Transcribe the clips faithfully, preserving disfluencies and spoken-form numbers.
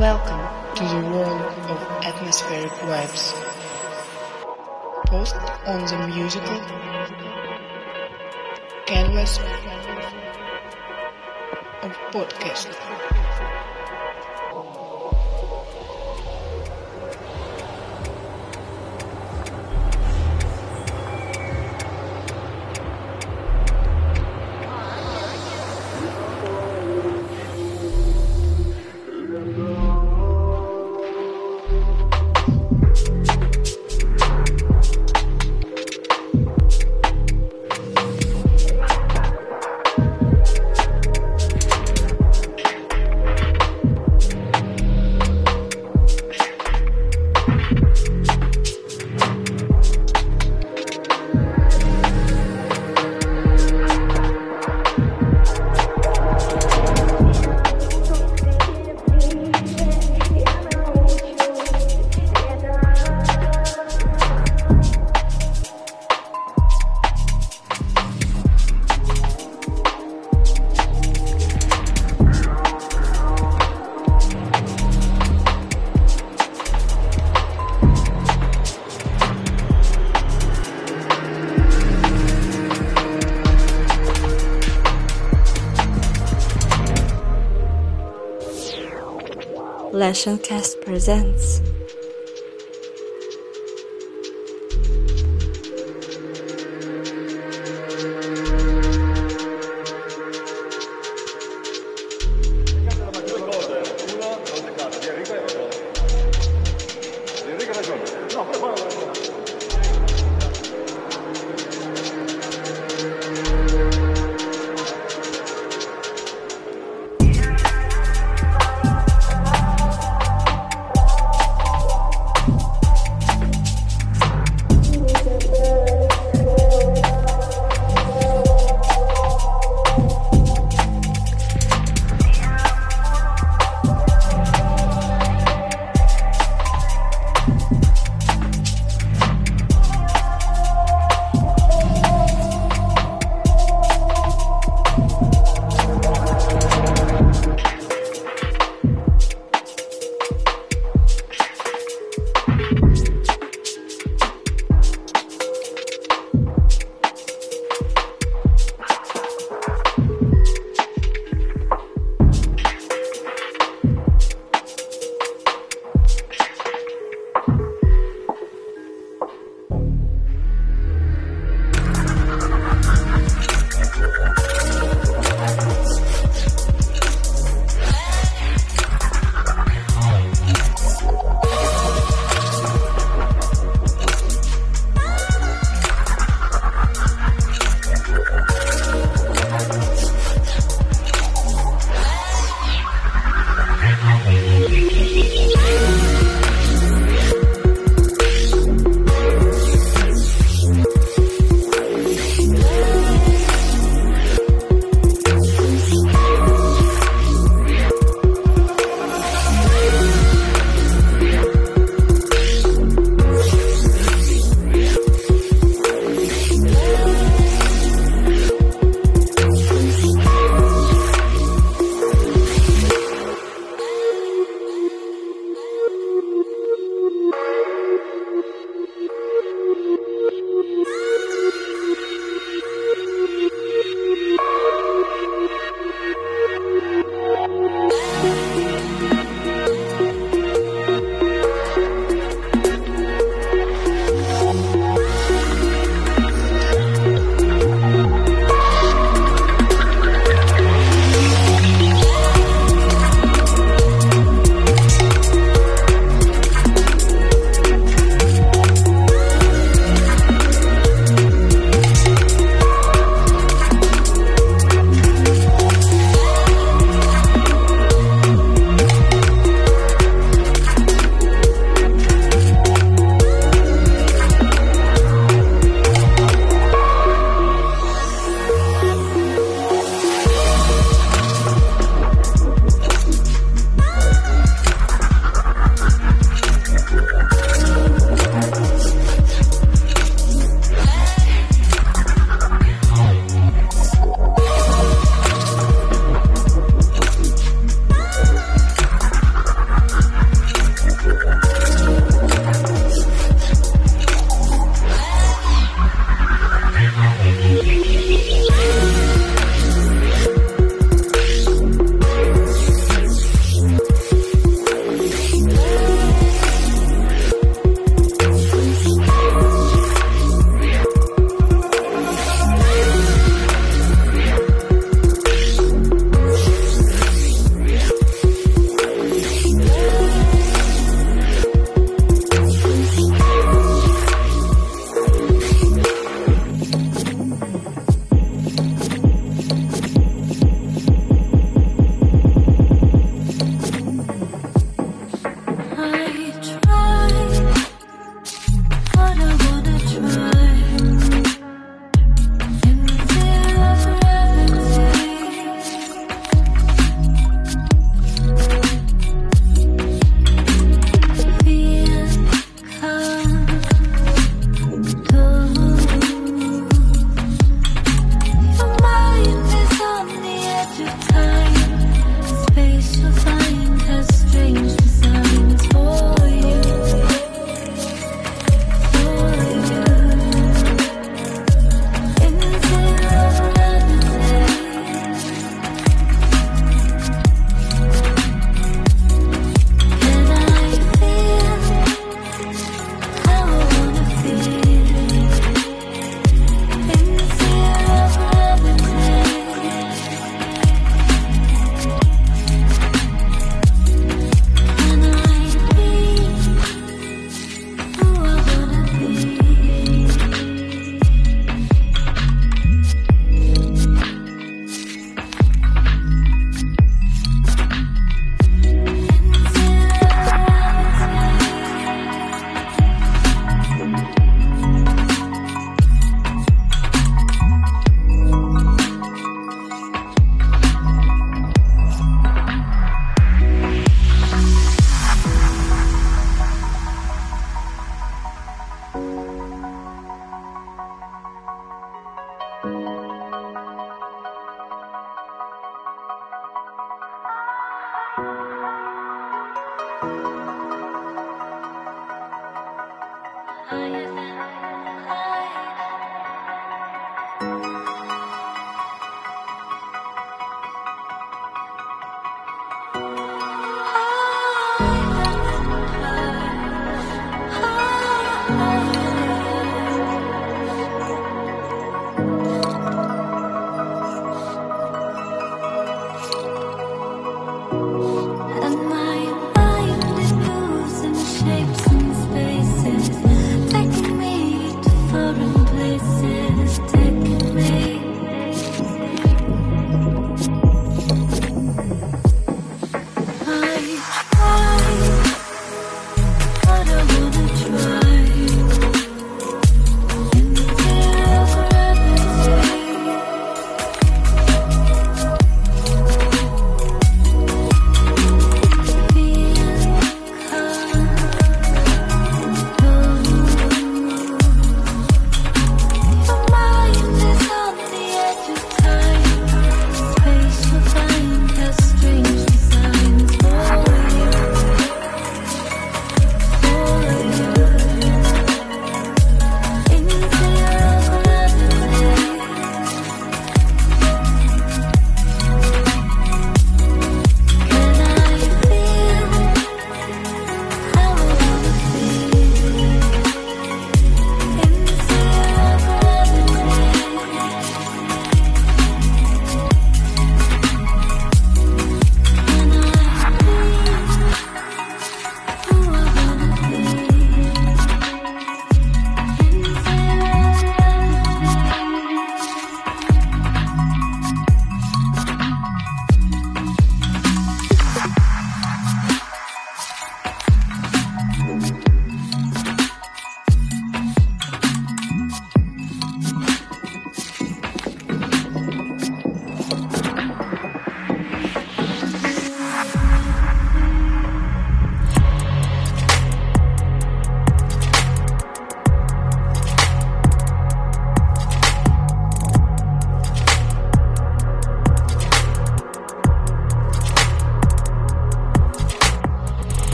Welcome to the world of atmospheric vibes. Post on the musical canvas of podcast. Cast presents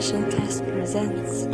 Fashion Cast presents.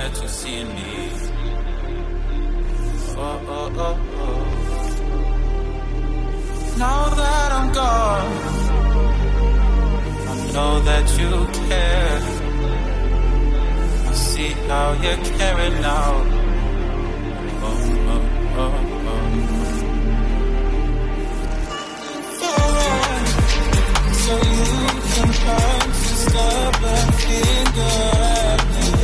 glad you see me. Oh, oh, oh, oh. Now that I'm gone, I know that you care. I see how you're caring now. Oh, oh, oh, oh. Alright, so you can find just up and finger at me.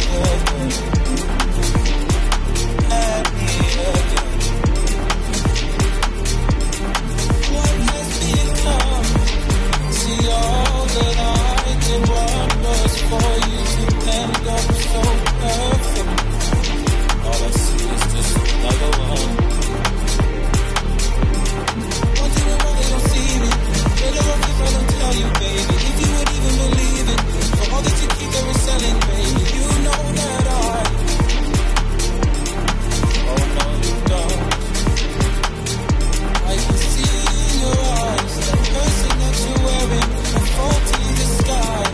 For you to end up so perfect. All I see is just another one. Won't you remember you see me? Better off if I don't tell you, baby. If you would even believe it, for all that you keep ever selling, baby, you know that I. Oh no, you don't. I can see in your eyes the person that you're wearing, a faulty disguise.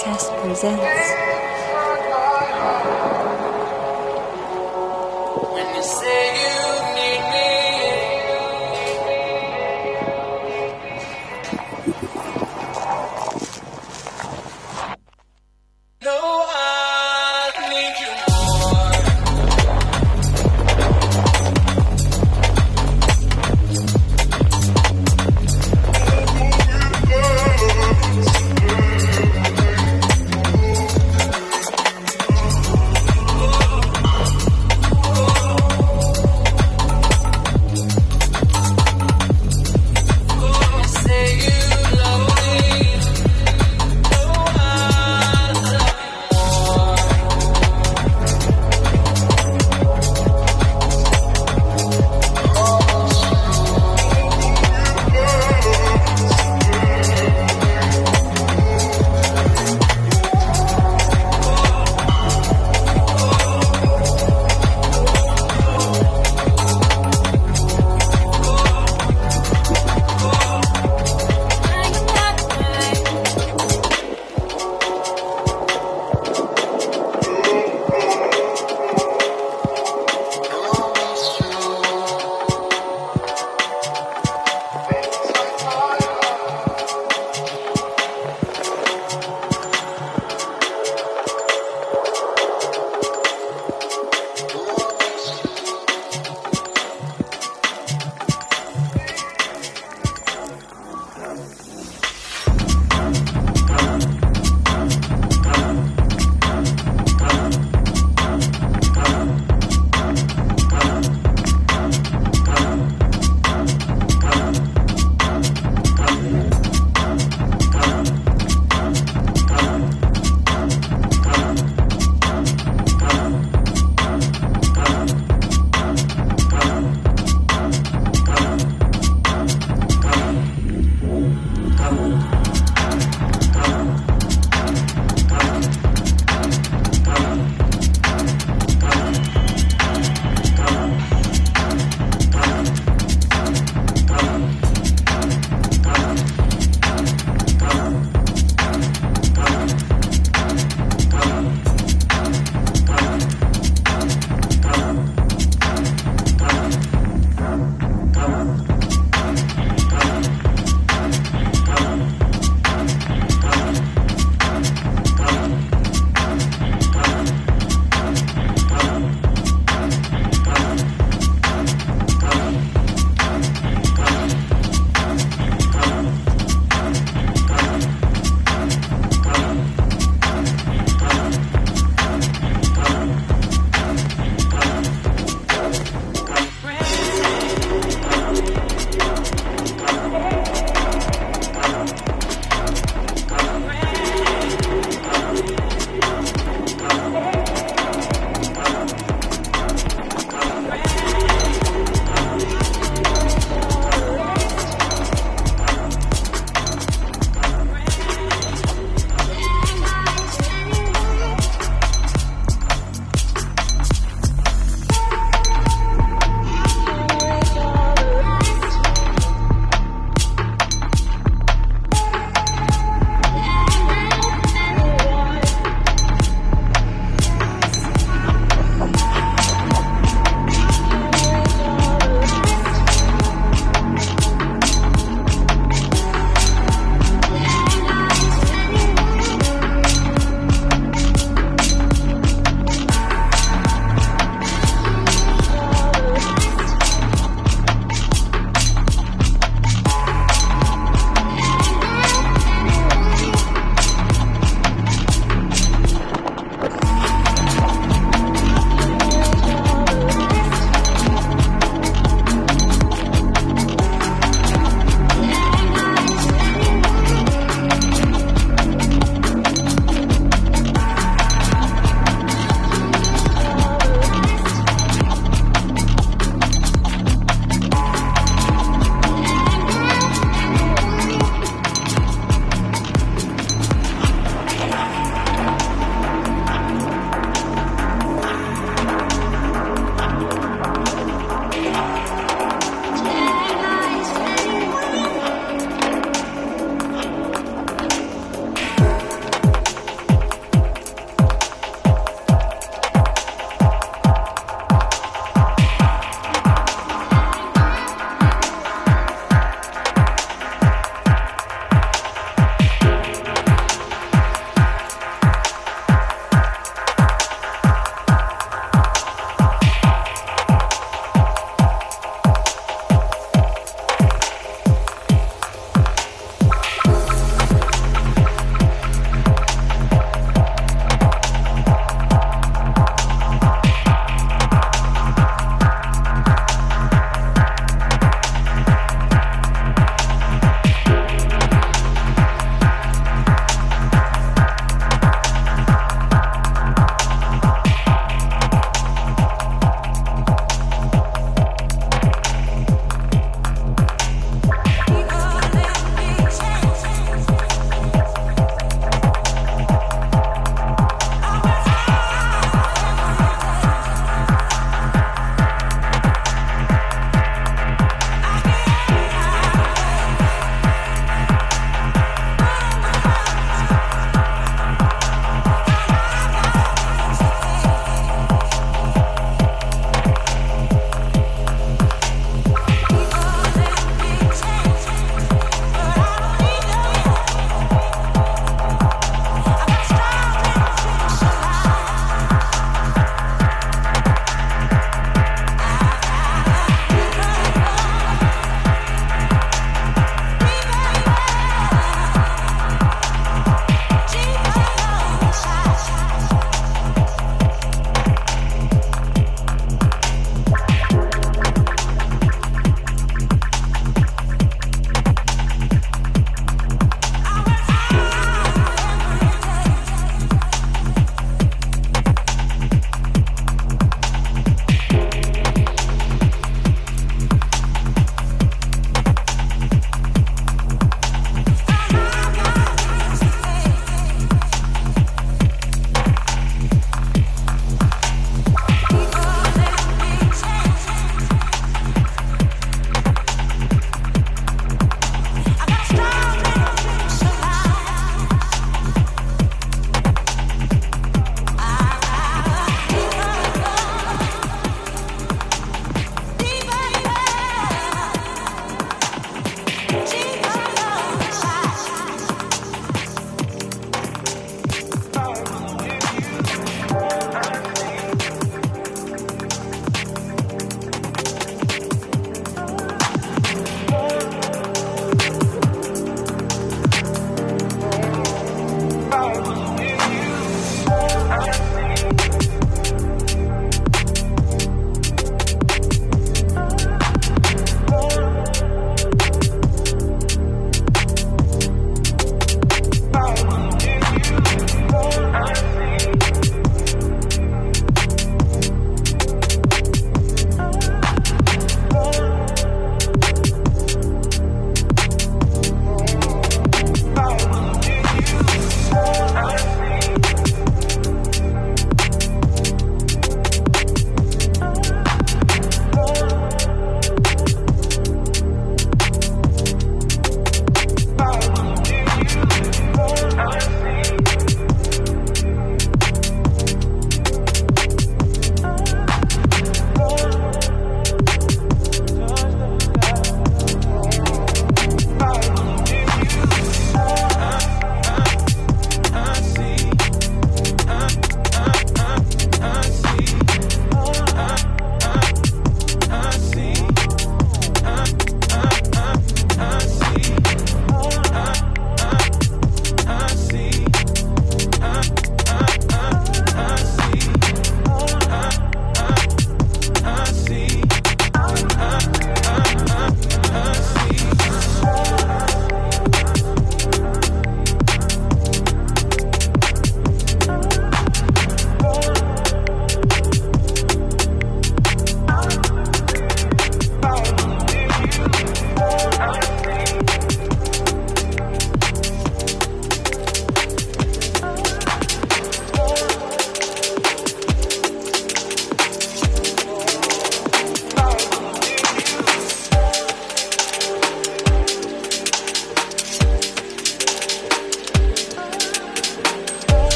Cast presents. When you say you need me, no, I need you more.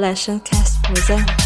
LationCast presents